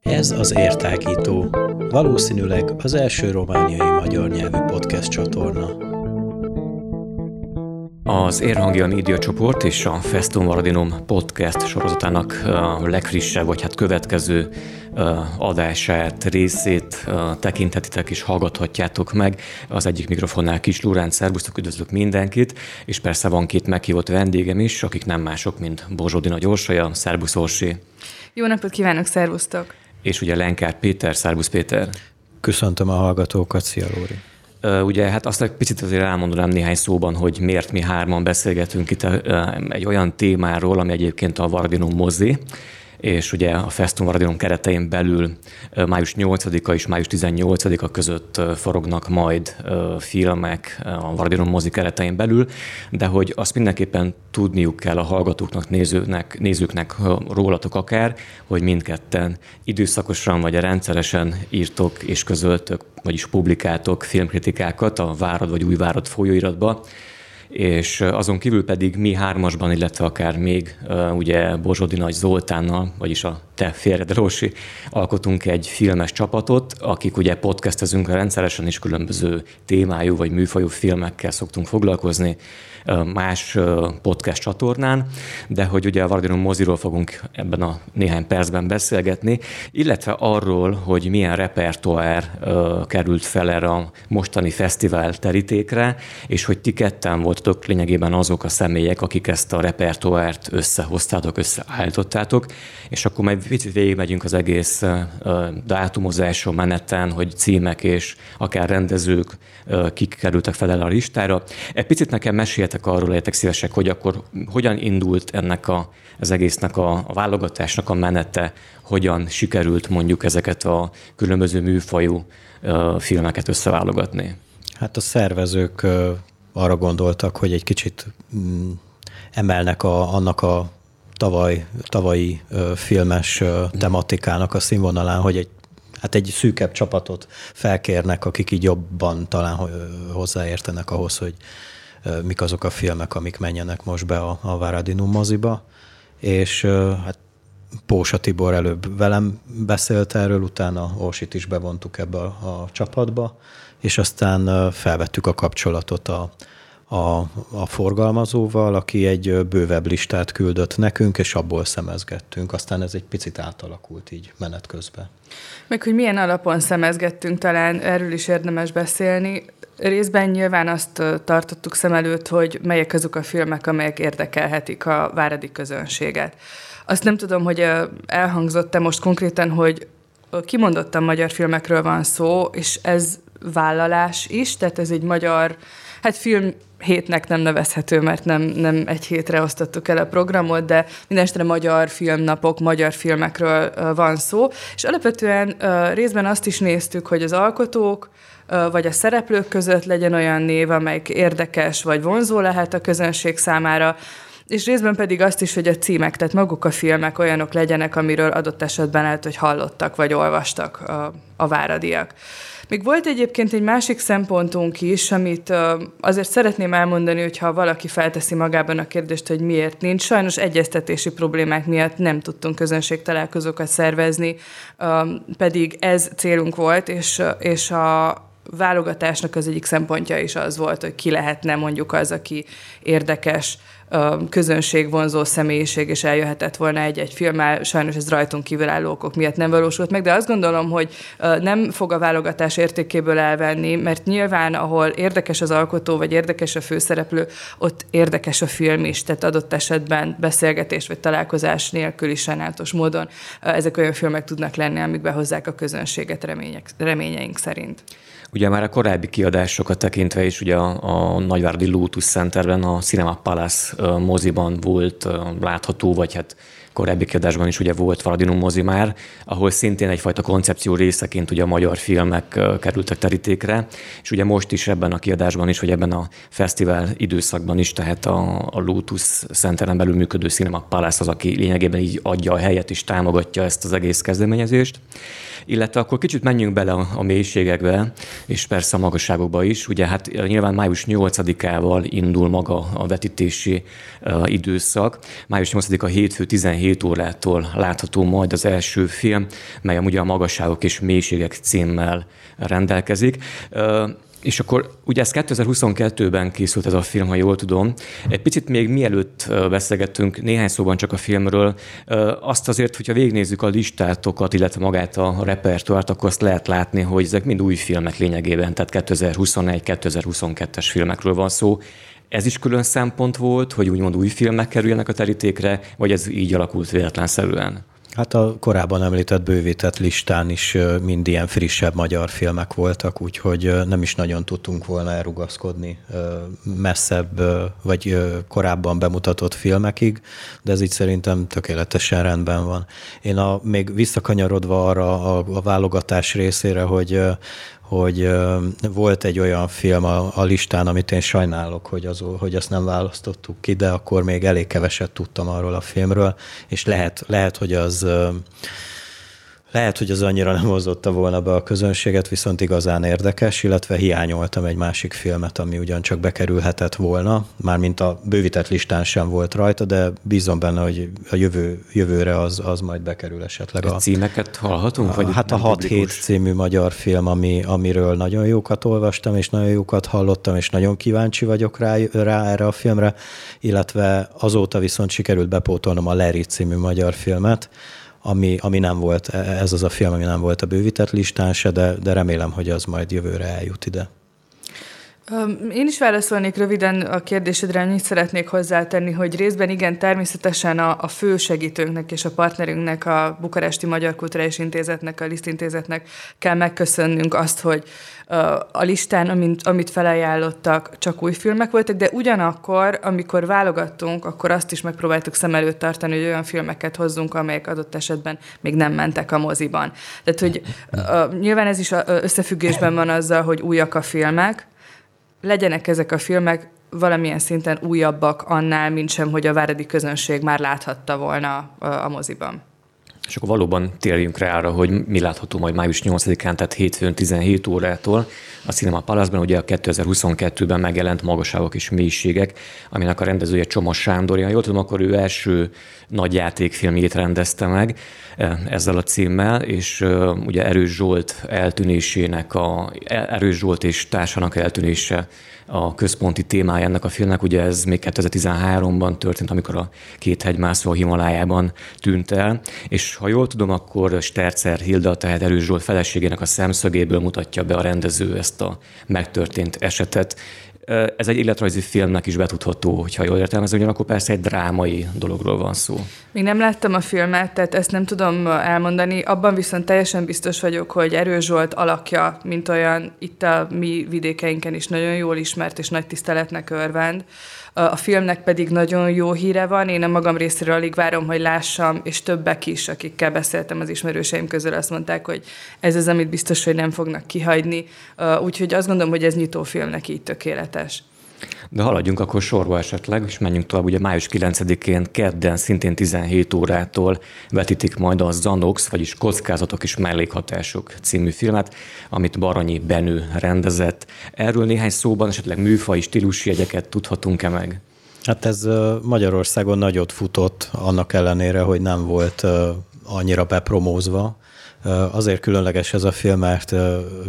Ez az Értágító, valószínűleg az első romániai magyar nyelvű podcast csatorna. Az Érhangja Média csoport és a Festum Varadinum podcast sorozatának legfrissebb, vagy hát következő adását, részét tekinthetitek és hallgathatjátok meg. Az egyik mikrofonnál Kiss Lóránt, szervusztok, üdvözlök mindenkit, és persze van két meghívott vendégem is, akik nem mások, mint Bozsódi-Nagy Orsolya, szervusz Orsi. Jó napot kívánok, szervusztok! És ugye Lencar Péter, szervusz Péter. Köszöntöm a hallgatókat, szia Lóri. Ugye hát azt egy picit azért elmondanám néhány szóban, hogy miért mi hárman beszélgetünk itt egy olyan témáról, ami egyébként a Varadinum mozi, és ugye a Festum Varadinum keretein belül május 8-a és május 18-a között forognak majd filmek a Varadinum mozi keretein belül, de hogy azt mindenképpen tudniuk kell a hallgatóknak, nézőknek rólatok akár, hogy mindketten időszakosan vagy rendszeresen írtok és közöltök, vagyis publikáltok filmkritikákat a Várad vagy Újvárad folyóiratba, és azon kívül pedig mi hármasban, illetve akár még ugye Bozsódi-Nagy Zoltánnal, vagyis a Te Féred Lósi, alkotunk egy filmes csapatot, akik ugye podcastezünk rendszeresen, is különböző témájú vagy műfajú filmekkel szoktunk foglalkozni más podcast csatornán, de hogy ugye a Varadinum moziról fogunk ebben a néhány percben beszélgetni, illetve arról, hogy milyen repertoár került fel erre a mostani fesztivál terítékre, és hogy ti ketten voltatok lényegében azok a személyek, akik ezt a repertoárt összehoztátok, összeállítottátok, és akkor majd végigmegyünk az egész dátumozáson, meneten, hogy címek és akár rendezők kik kerültek fel a listára. Egy picit nekem meséljetek arról, legyetek szívesek, hogy akkor hogyan indult ennek az egésznek a válogatásnak a menete, hogyan sikerült mondjuk ezeket a különböző műfajú filmeket összeválogatni. Hát a szervezők arra gondoltak, hogy egy kicsit emelnek annak a tavalyi filmes tematikának a színvonalán, hogy egy szűkebb csapatot felkérnek, akik így jobban talán hozzáértenek ahhoz, hogy mik azok a filmek, amik menjenek most be a Varadinum moziba. És hát Pósa Tibor előbb velem beszélt erről, utána Orsit is bevontuk ebbe a csapatba, és aztán felvettük a kapcsolatot a forgalmazóval, aki egy bővebb listát küldött nekünk, és abból szemezgettünk. Aztán ez egy picit átalakult így menet közben. Meg hogy milyen alapon szemezgettünk, talán erről is érdemes beszélni. Részben nyilván azt tartottuk szem előtt, hogy melyek azok a filmek, amelyek érdekelhetik a váradi közönséget. Azt nem tudom, hogy elhangzott-e most konkrétan, hogy kimondottan magyar filmekről van szó, és ez vállalás is, tehát ez egy magyar, hát film hétnek nem nevezhető, mert nem egy hétre osztottuk el a programot, de mindenesetre magyar filmnapok, magyar filmekről van szó, és alapvetően részben azt is néztük, hogy az alkotók vagy a szereplők között legyen olyan név, amelyik érdekes vagy vonzó lehet a közönség számára, és részben pedig azt is, hogy a címek, tehát maguk a filmek olyanok legyenek, amiről adott esetben lehet, hogy hallottak vagy olvastak a váradiak. Még volt egyébként egy másik szempontunk is, amit azért szeretném elmondani, hogyha valaki felteszi magában a kérdést, hogy miért nincs. Sajnos egyeztetési problémák miatt nem tudtunk közönségtalálkozókat szervezni, pedig ez célunk volt, és a válogatásnak az egyik szempontja is az volt, hogy ki lehetne mondjuk az, aki érdekes, közönségvonzó személyiség, és eljöhetett volna egy filmmel. Sajnos ez rajtunk kívülálló okok miatt nem valósult meg, de azt gondolom, hogy nem fog a válogatás értékéből elvenni, mert nyilván, ahol érdekes az alkotó, vagy érdekes a főszereplő, ott érdekes a film is, tehát adott esetben beszélgetés, vagy találkozás nélkül is sajnálatos módon ezek olyan filmek tudnak lenni, amik behozzák a közönséget reményeink szerint. Ugye már a korábbi kiadásokat tekintve is, ugye a nagyváradi Lotus Centerben, a Cinema Palace moziban volt látható, vagy hát korábbi kiadásban is ugye volt Varadinum mozi már, ahol szintén egyfajta koncepció részeként ugye a magyar filmek kerültek terítékre, és ugye most is ebben a kiadásban is, vagy ebben a fesztivál időszakban is, tehát a Lotus Centeren belül működő Cinema Palace az, aki lényegében így adja a helyet és támogatja ezt az egész kezdeményezést. Illetve akkor kicsit menjünk bele a mélységekbe, és persze a magasságokba is. Ugye hát nyilván május 8-ával indul maga a vetítési időszak. Május 8-a hétfő 17 órától látható majd az első film, mely amúgy a Magasságok és Mélységek címmel rendelkezik. És akkor ugye ez 2022-ben készült ez a film, ha jól tudom. Egy picit még mielőtt beszélgettünk néhány szóban csak a filmről, azt azért, hogyha végignézzük a listátokat, illetve magát a repertoárt, akkor azt lehet látni, hogy ezek mind új filmek lényegében, tehát 2021-2022-es filmekről van szó. Ez is külön szempont volt, hogy úgymond új filmek kerüljenek a terítékre, vagy ez így alakult véletlenszerűen? Hát a korábban említett bővített listán is mind ilyen frissebb magyar filmek voltak, úgyhogy nem is nagyon tudtunk volna elrugaszkodni messzebb vagy korábban bemutatott filmekig, de ez így szerintem tökéletesen rendben van. Én még visszakanyarodva arra a válogatás részére, hogy volt egy olyan film a listán, amit én sajnálok, hogy azt nem választottuk ki, de akkor még elég keveset tudtam arról a filmről, és lehet, hogy az annyira nem hozotta volna be a közönséget, viszont igazán érdekes, illetve hiányoltam egy másik filmet, ami ugyancsak bekerülhetett volna, mármint a bővített listán sem volt rajta, de bízom benne, hogy a jövőre az majd bekerül esetleg. A címeket hallhatunk? Hát a 6-7 című magyar film, amiről nagyon jókat olvastam, és nagyon jókat hallottam, és nagyon kíváncsi vagyok rá erre a filmre, illetve azóta viszont sikerült bepótolnom a Larry című magyar filmet, ami nem volt, ez az a film, ami nem volt a bővített listán se, de remélem, hogy az majd jövőre eljut ide. Én is válaszolnék röviden a kérdésedre, annyit szeretnék hozzátenni, hogy részben igen, természetesen a fő segítőnknek és a partnerünknek, a Bukaresti Magyar Kulturális Intézetnek, a Lisztintézetnek kell megköszönnünk azt, hogy a listán, amit felajánlottak, csak új filmek voltak, de ugyanakkor, amikor válogattunk, akkor azt is megpróbáltuk szem előtt tartani, hogy olyan filmeket hozzunk, amelyek adott esetben még nem mentek a moziban. Tehát, hogy nyilván ez is összefüggésben van azzal, hogy újak a filmek, legyenek ezek a filmek valamilyen szinten újabbak annál, mintsem, hogy a váradi közönség már láthatta volna a moziban. És akkor valóban térjünk rá arra, hogy mi látható majd május 8-án, tehát hétfőn 17 órától a Cinema Palace-ban, ugye a 2022-ben megjelent Magasságok és Mélységek, aminek a rendezője Csomos Sándor. Ha jól tudom, akkor ő első nagy játékfilmjét rendezte meg ezzel a címmel, és ugye Erős Zsolt és társának eltűnése a központi témája ennek a filmnek. Ugye ez még 2013-ban történt, amikor a két hegymászó a Himalájában tűnt el, és ha jól tudom, akkor Stercer Hilda, tehát Erős Zsolt feleségének a szemszögéből mutatja be a rendező ezt a megtörtént esetet. Ez egy életrajzi filmnek is betudható, hogyha jól értelmezem, ugyanakkor persze egy drámai dologról van szó. Még nem láttam a filmet, tehát ezt nem tudom elmondani. Abban viszont teljesen biztos vagyok, hogy Erős Zsolt alakja, mint olyan, itt a mi vidékeinken is nagyon jól ismert és nagy tiszteletnek örvend. A filmnek pedig nagyon jó híre van. Én a magam részéről alig várom, hogy lássam, és többek is, akikkel beszéltem az ismerőseim közül, azt mondták, hogy ez az, amit biztos, hogy nem fognak kihagyni. Úgyhogy azt gondolom, hogy ez nyitó filmnek így tökéletes. De haladjunk akkor sorba esetleg, és menjünk tovább. Ugye május 9-én kedden szintén 17 órától vetítik majd a Zanox, vagyis Kockázatok és mellékhatások című filmet, amit Baranyi Benő rendezett. Erről néhány szóban esetleg műfai, stílusi jegyeket tudhatunk-e meg? Hát ez Magyarországon nagyot futott, annak ellenére, hogy nem volt annyira bepromózva. Azért különleges ez a film, mert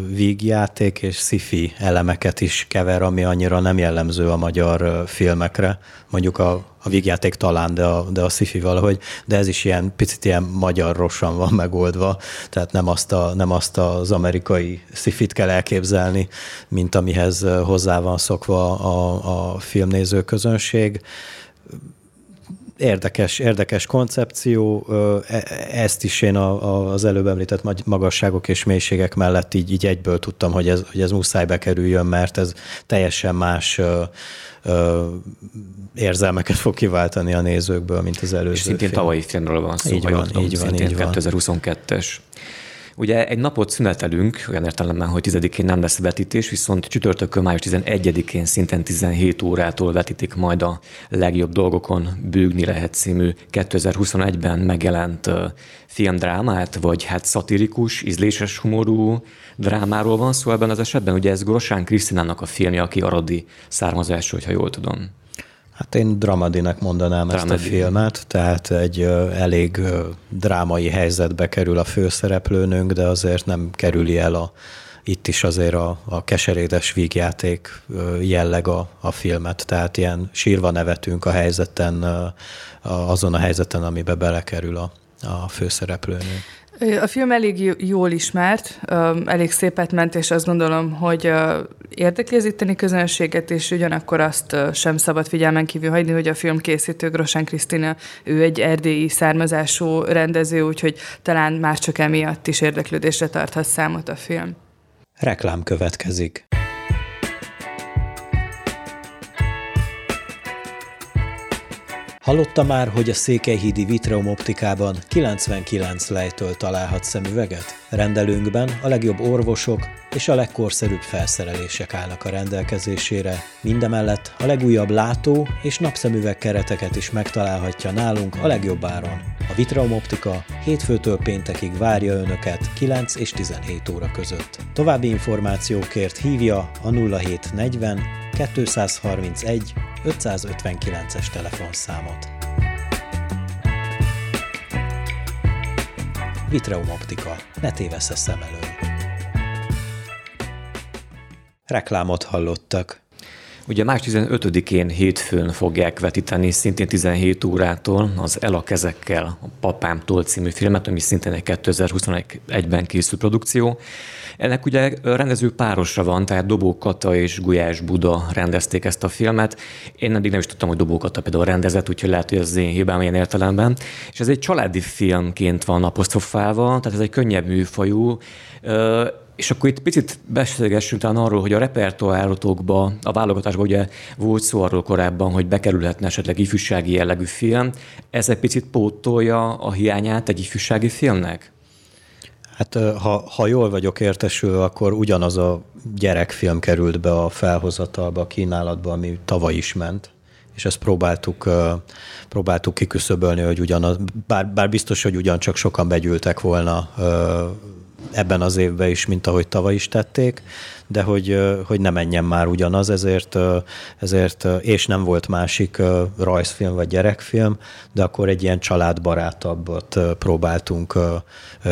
vígjáték és sci-fi elemeket is kever, ami annyira nem jellemző a magyar filmekre. Mondjuk a vígjáték talán, de a sci-fi valahogy, de ez is ilyen picit ilyen magyarosan van megoldva, tehát nem azt az amerikai sci-fit kell elképzelni, mint amihez hozzá van szokva a filmnéző közönség. Érdekes koncepció, ezt is én az előbb említett magasságok és mélységek mellett így egyből tudtam, hogy ez muszáj bekerüljön, mert ez teljesen más érzelmeket fog kiváltani a nézőkből, mint az előző. És szintén tavalyi filmről van szó. Így van. 2022-es. Ugye egy napot szünetelünk, olyan értelemben, hogy 10-én nem lesz vetítés, viszont csütörtökön május 11-én szintén 17 órától vetítik majd a legjobb dolgokon bűgni lehet című 2021-ben megjelent filmdrámát, vagy hát szatirikus, ízléses humorú drámáról van szó ebben az esetben. Ugye ez Grosán Krisztinának a filmje, aki aradi származású, hogyha jól tudom. Hát én dramadinek mondanám ezt a filmet, tehát egy elég drámai helyzetbe kerül a főszereplőnünk, de azért nem kerüli el itt is azért a keserédes vígjáték jelleg a filmet, tehát ilyen sírva nevetünk a helyzeten, azon a helyzeten, amibe belekerül a főszereplőnünk. A film elég jól ismert, elég szépet ment, és azt gondolom, hogy érdeklőzíteni közönséget, és ugyanakkor azt sem szabad figyelmen kívül hagyni, hogy a film készítő Grosán Krisztina, ő egy erdélyi származású rendező, úgyhogy talán már csak emiatt is érdeklődésre tarthat számot a film. Reklám következik. Hallotta már, hogy a Székelyhídi Vitraum Optikában 99 lejtől találhat szemüveget? Rendelünkben a legjobb orvosok és a legkorszerűbb felszerelések állnak a rendelkezésére. Mindemellett a legújabb látó- és napszemüveg kereteket is megtalálhatja nálunk a legjobb áron. A Vitraum Optika hétfőtől péntekig várja Önöket 9 és 17 óra között. További információkért hívja a 0740 231 559-es telefonszámot. Vitraum Optika. Ne tévessz a szem elől. Reklámot hallottak. Ugye május 15-én hétfőn fogják vetíteni szintén 17 órától az Ela Kezekkel, a Papámtól című filmet, ami szintén egy 2021-ben készült produkció. Ennek ugye rendező párosra van, tehát Dobó Kata és Gulyás Buda rendezték ezt a filmet. Én eddig nem is tudtam, hogy Dobó Kata például rendezett, úgyhogy lehet, hogy ez az én hibám ilyen értelemben. És ez egy családi filmként van aposztrofálva, tehát ez egy könnyebb műfajú. És akkor itt picit beszélgessünk talán arról, hogy a repertoárotokba, a válogatásban ugye volt szó arról korábban, hogy bekerülhetne esetleg ifjúsági jellegű film. Ez egy picit pótolja a hiányát egy ifjúsági filmnek? Hát ha jól vagyok értesülve, akkor ugyanaz a gyerekfilm került be a felhozatalba, a kínálatba, ami tavaly is ment. És ezt próbáltuk kiküszöbölni, hogy bár biztos, hogy ugyancsak sokan begyűltek volna ebben az évben is, mint ahogy tavaly is tették, de hogy ne menjen már ugyanaz, ezért és nem volt másik rajzfilm vagy gyerekfilm, de akkor egy ilyen családbarátabbat próbáltunk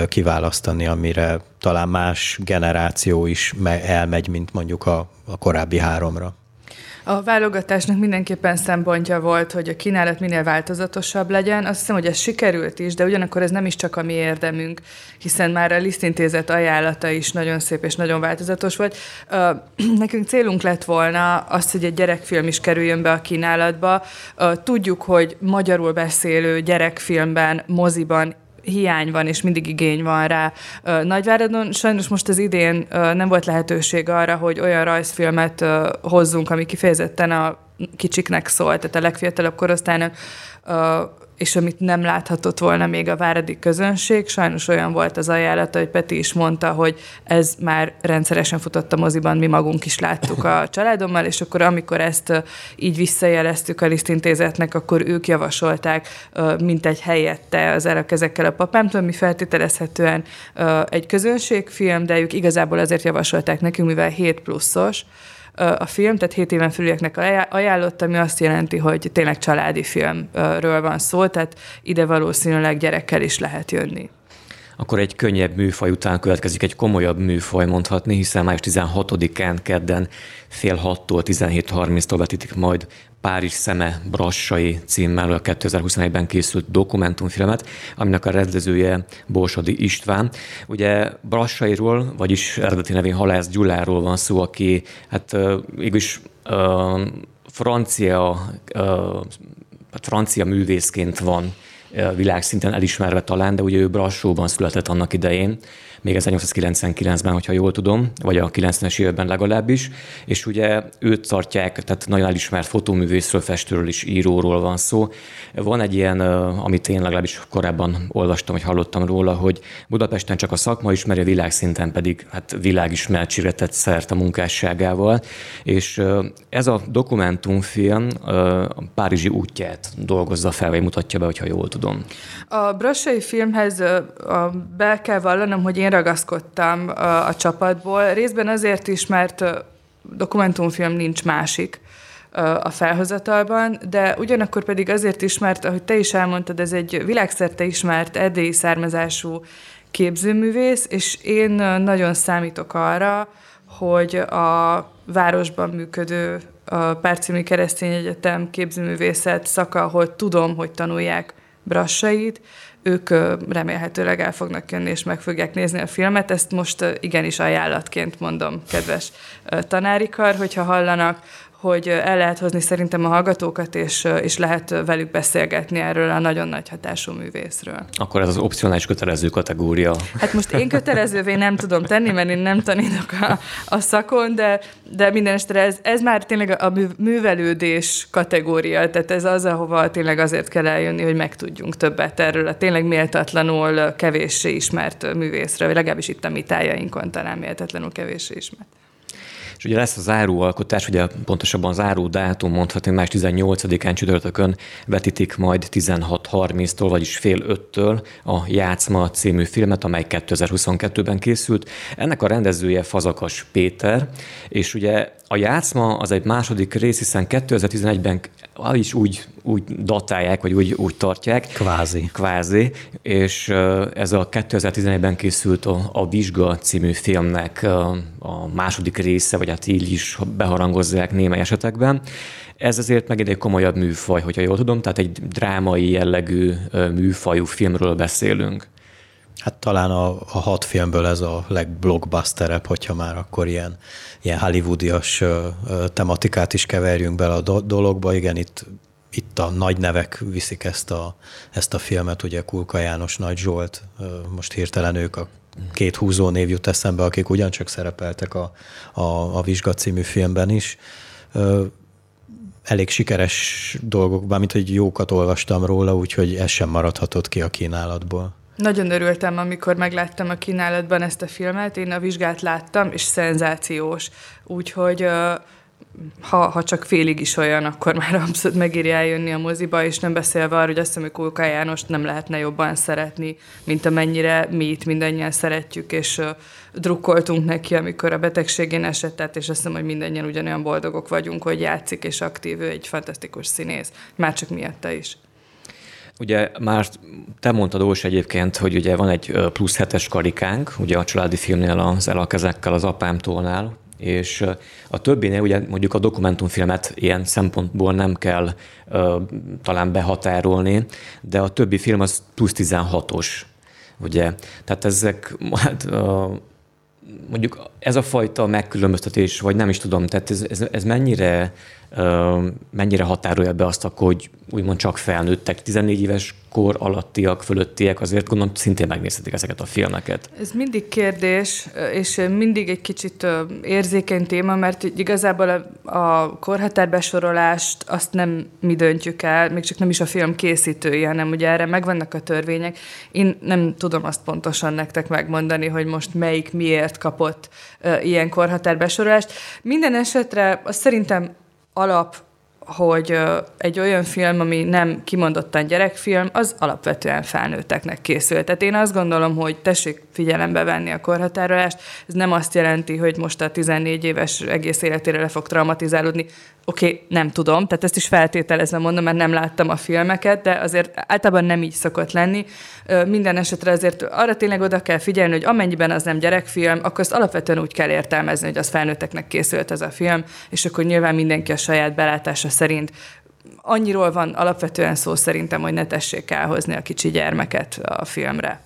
kiválasztani, amire talán más generáció is elmegy, mint mondjuk a korábbi háromra. A válogatásnak mindenképpen szempontja volt, hogy a kínálat minél változatosabb legyen. Azt hiszem, hogy ez sikerült is, de ugyanakkor ez nem is csak a mi érdemünk, hiszen már a Lisztintézet ajánlata is nagyon szép és nagyon változatos volt. Nekünk célunk lett volna az, hogy egy gyerekfilm is kerüljön be a kínálatba. Tudjuk, hogy magyarul beszélő gyerekfilmben, moziban hiány van, és mindig igény van rá. Nagyváradon sajnos most az idén nem volt lehetőség arra, hogy olyan rajzfilmet hozzunk, ami kifejezetten a kicsiknek szól, tehát a legfiatalabb korosztálynak, és amit nem láthatott volna még a váradi közönség. Sajnos olyan volt az ajánlata, hogy Peti is mondta, hogy ez már rendszeresen futott a moziban, mi magunk is láttuk a családommal, és akkor amikor ezt így visszajeleztük a Lisztintézetnek, akkor ők javasolták mintegy helyette az Ela Kezekkel a Papámtól, mi feltételezhetően egy közönségfilm, de ők igazából azért javasolták nekünk, mivel 7+-os, a film, tehát 7 éven fölülieknek ajánlott, ami azt jelenti, hogy tényleg családi filmről van szó, tehát ide valószínűleg gyerekkel is lehet jönni. Akkor egy könnyebb műfaj után következik egy komolyabb műfaj, mondhatni, hiszen május 16-án kedden fél 6-tól 17:30-tól vetítik majd Párizs szeme Brassai címmel a 2021-ben készült dokumentumfilmet, aminek a rendezője Borsodi István. Ugye Brassairól, vagyis eredeti nevén Halász Gyuláról van szó, aki hát mégis francia francia művészként van világszinten elismerve talán, de ugye ő Brassóban született annak idején, még 1899-ben, hogyha jól tudom, vagy a 90-es években legalábbis, és ugye őt tartják, tehát nagyon elismert fotóművészről, festőről is, íróról van szó. Van egy ilyen, amit én legalábbis korábban olvastam, vagy hallottam róla, hogy Budapesten csak a szakma ismeri, világszinten pedig hát világismertségre tett szert a munkásságával, és ez a dokumentumfilm a párizsi útját dolgozza fel, vagy mutatja be, hogyha jól tudom. A Brassai filmhez be kell vallanom, hogy én ragaszkodtam a csapatból, részben azért is, mert dokumentumfilm nincs másik a felhozatalban, de ugyanakkor pedig azért is, mert, ahogy te is elmondtad, ez egy világszerte ismert, erdélyi származású képzőművész, és én nagyon számítok arra, hogy a városban működő Párcimi Keresztény Egyetem képzőművészet szaka, ahol tudom, hogy tanulják Brassait, ők remélhetőleg el fognak jönni, és meg fogják nézni a filmet. Ezt most igenis ajánlatként mondom, kedves tanárikar, hogyha hallanak, hogy el lehet hozni szerintem a hallgatókat, és lehet velük beszélgetni erről a nagyon nagy hatású művészről. Akkor ez az opcionális kötelező kategória. Hát most én kötelezővé nem tudom tenni, mert én nem tanítok a szakon, de minden esetre ez már tényleg a művelődés kategória, tehát ez az, ahova tényleg azért kell eljönni, hogy megtudjunk többet erről a tényleg méltatlanul kevéssé ismert művészről, vagy legalábbis itt a mi tájainkon talán méltatlanul kevéssé ismert. És ugye lesz a záró alkotás, ugye pontosabban záró dátum, mondhatni, más 18-án csütörtökön vetítik majd 16:30-tól, vagyis fél öttől a Játszma című filmet, amely 2022-ben készült. Ennek a rendezője Fazakas Péter, és ugye a Játszma az egy második rész, hiszen 2011-ben is úgy datálják, vagy úgy tartják. Kvázi. És ez a 2011-ben készült a Vizsga című filmnek a második része, vagy hát így is beharangozzák némely esetekben. Ez azért megint egy komolyabb műfaj, hogyha jól tudom, tehát egy drámai jellegű műfajú filmről beszélünk. Hát talán a hat filmből ez a legblockbusterebb, hogyha már akkor ilyen hollywoodias tematikát is keverjünk bele a dologba. Igen, itt a nagy nevek viszik ezt a filmet, ugye Kulka János, Nagy Zsolt, most hirtelen ők a két húzó név jut eszembe, akik ugyancsak szerepeltek a Vizsga című filmben is. Elég sikeres dolgok, bármint hogy jókat olvastam róla, úgyhogy ez sem maradhatott ki a kínálatból. Nagyon örültem, amikor megláttam a kínálatban ezt a filmet. Én a Vizsgát láttam, és szenzációs. Úgyhogy ha csak félig is olyan, akkor már abszolút megírja eljönni a moziba, és nem beszélve arra, hogy azt hiszem, hogy Kulka Jánost nem lehetne jobban szeretni, mint amennyire mi itt mindannyian szeretjük, és drukkoltunk neki, amikor a betegségén esett, és azt hiszem, hogy mindannyian ugyanolyan boldogok vagyunk, hogy játszik, és aktív, ő egy fantasztikus színész. Már csak miatta is. Ugye már te mondtad, Orsi, egyébként, hogy ugye van egy plusz 7-es karikánk, ugye a családi filmnél az Ela Kezekkel, az Apámtólnál, és a többinél ugye mondjuk a dokumentumfilmet ilyen szempontból nem kell talán behatárolni, de a többi film az plusz 16-os, ugye? Tehát ezek, hát, mondjuk ez a fajta megkülönböztetés, vagy nem is tudom, tehát ez mennyire határolja be azt akkor, hogy úgymond csak felnőttek, 14 éves kor alattiak, fölöttiek, azért gondolom szintén megnézhetik ezeket a filmeket. Ez mindig kérdés, és mindig egy kicsit érzékeny téma, mert igazából a korhatárbesorolást azt nem mi döntjük el, még csak nem is a film készítője, hanem ugye erre megvannak a törvények. Én nem tudom azt pontosan nektek megmondani, hogy most melyik miért kapott ilyen korhatárbesorolást. Minden esetre azt szerintem alap, hogy egy olyan film, ami nem kimondottan gyerekfilm, az alapvetően felnőtteknek készült. Tehát én azt gondolom, hogy tessék figyelembe venni a korhatárolást, ez nem azt jelenti, hogy most a 14 éves egész életére le fog traumatizálódni. Oké, nem tudom, tehát ezt is feltételezve mondom, mert nem láttam a filmeket, de azért általában nem így szokott lenni. Minden esetre azért arra tényleg oda kell figyelni, hogy amennyiben az nem gyerekfilm, akkor azt alapvetően úgy kell értelmezni, hogy az felnőtteknek készült ez a film, és akkor nyilván mindenki a saját belátása szerint. Annyiról van alapvetően szó szerintem, hogy ne tessék elhozni a kicsi gyermeket a filmre.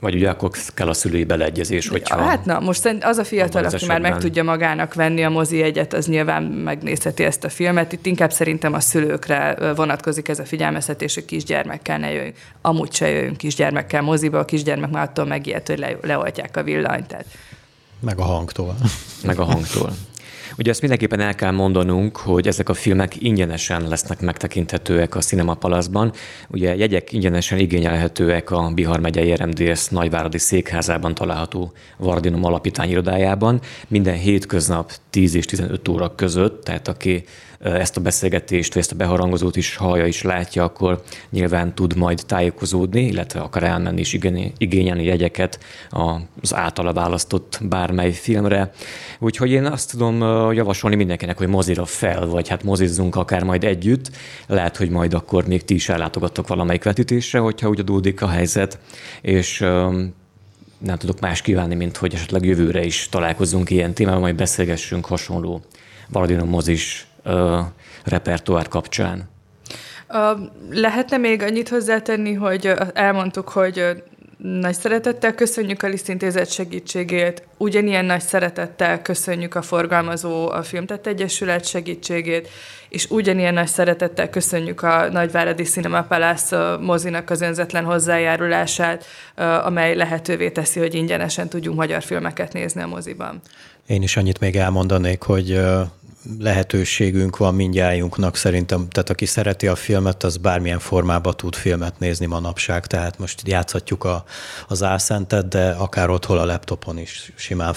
Vagy ugye akkor kell a szülői beleegyezés, hogyha... Hát na, most az a fiatal, aki már meg tudja magának venni a mozi egyet, az nyilván megnézheti ezt a filmet. Itt inkább szerintem a szülőkre vonatkozik ez a figyelmeztetés, hogy kisgyermekkel ne jöjjünk. Amúgy se jöjjünk kisgyermekkel moziba, a kisgyermek már attól megijed, hogy leoltják a villanyt. Tehát... Meg a hangtól. Ugye ezt mindenképpen el kell mondanunk, hogy ezek a filmek ingyenesen lesznek megtekinthetőek a Cinema Palace-ban. Ugye jegyek ingyenesen igényelhetőek a Bihar megyei RMDS nagyváradi székházában található Varadinum alapítvány irodájában. Minden hétköznap 10 és 15 óra között, tehát aki ezt a beszélgetést, vagy ezt a beharangozót is hallja, is látja, akkor nyilván tud majd tájékozódni, illetve akar elmenni és igényelni jegyeket az általa választott bármely filmre. Úgyhogy én azt tudom javasolni mindenkinek, hogy mozira fel, vagy hát mozizzunk akár majd együtt. Lehet, hogy majd akkor még ti is ellátogattok valamelyik vetítésre, hogyha úgy adódik a helyzet, és nem tudok más kívánni, mint hogy esetleg jövőre is találkozzunk ilyen témában, majd beszélgessünk hasonló Varadinum mozis repertoár kapcsán. Lehetne még annyit hozzátenni, hogy elmondtuk, hogy nagy szeretettel köszönjük a Lisztintézet segítségét, ugyanilyen nagy szeretettel köszönjük a Forgalmazó a Filmtett Egyesület segítségét, és ugyanilyen nagy szeretettel köszönjük a Nagyváradi Cinema Palace mozinak az önzetlen hozzájárulását, amely lehetővé teszi, hogy ingyenesen tudjunk magyar filmeket nézni a moziban. Én is annyit még elmondanék, hogy lehetőségünk van mindnyájunknak szerintem, tehát aki szereti a filmet, az bármilyen formában tud filmet nézni manapság, tehát most játszhatjuk az álszentet, de akár otthon a laptopon is simán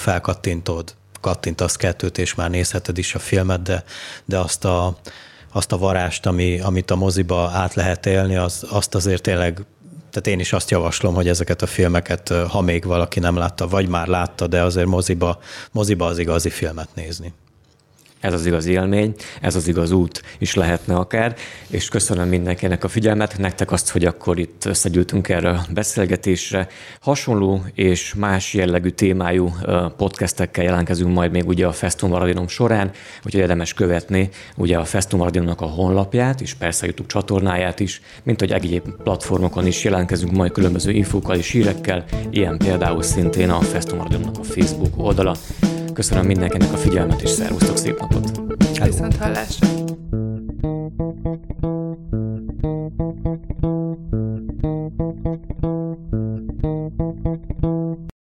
kattintasz kettőt, és már nézheted is a filmet, de azt a varást, amit a moziba át lehet élni, azt azért tényleg, tehát én is azt javaslom, hogy ezeket a filmeket, ha még valaki nem látta, vagy már látta, de azért moziba az igazi filmet nézni. Ez az igaz élmény, ez az igaz út is lehetne akár, és köszönöm mindenkinek a figyelmet, nektek azt, hogy akkor itt összegyűltünk erre a beszélgetésre. Hasonló és más jellegű témájú podcastekkel jelentkezünk majd még ugye a Festum Varadinum során, úgyhogy érdemes követni ugye a Festum Varadinumnak a honlapját, és persze a YouTube csatornáját is, mint hogy egyéb platformokon is jelentkezünk majd különböző infókkal és hírekkel, ilyen például szintén a Festum Varadinumnak a Facebook oldala. Köszönöm mindenkinek a figyelmet, és szervusztok, szép napot! Viszont hallásra!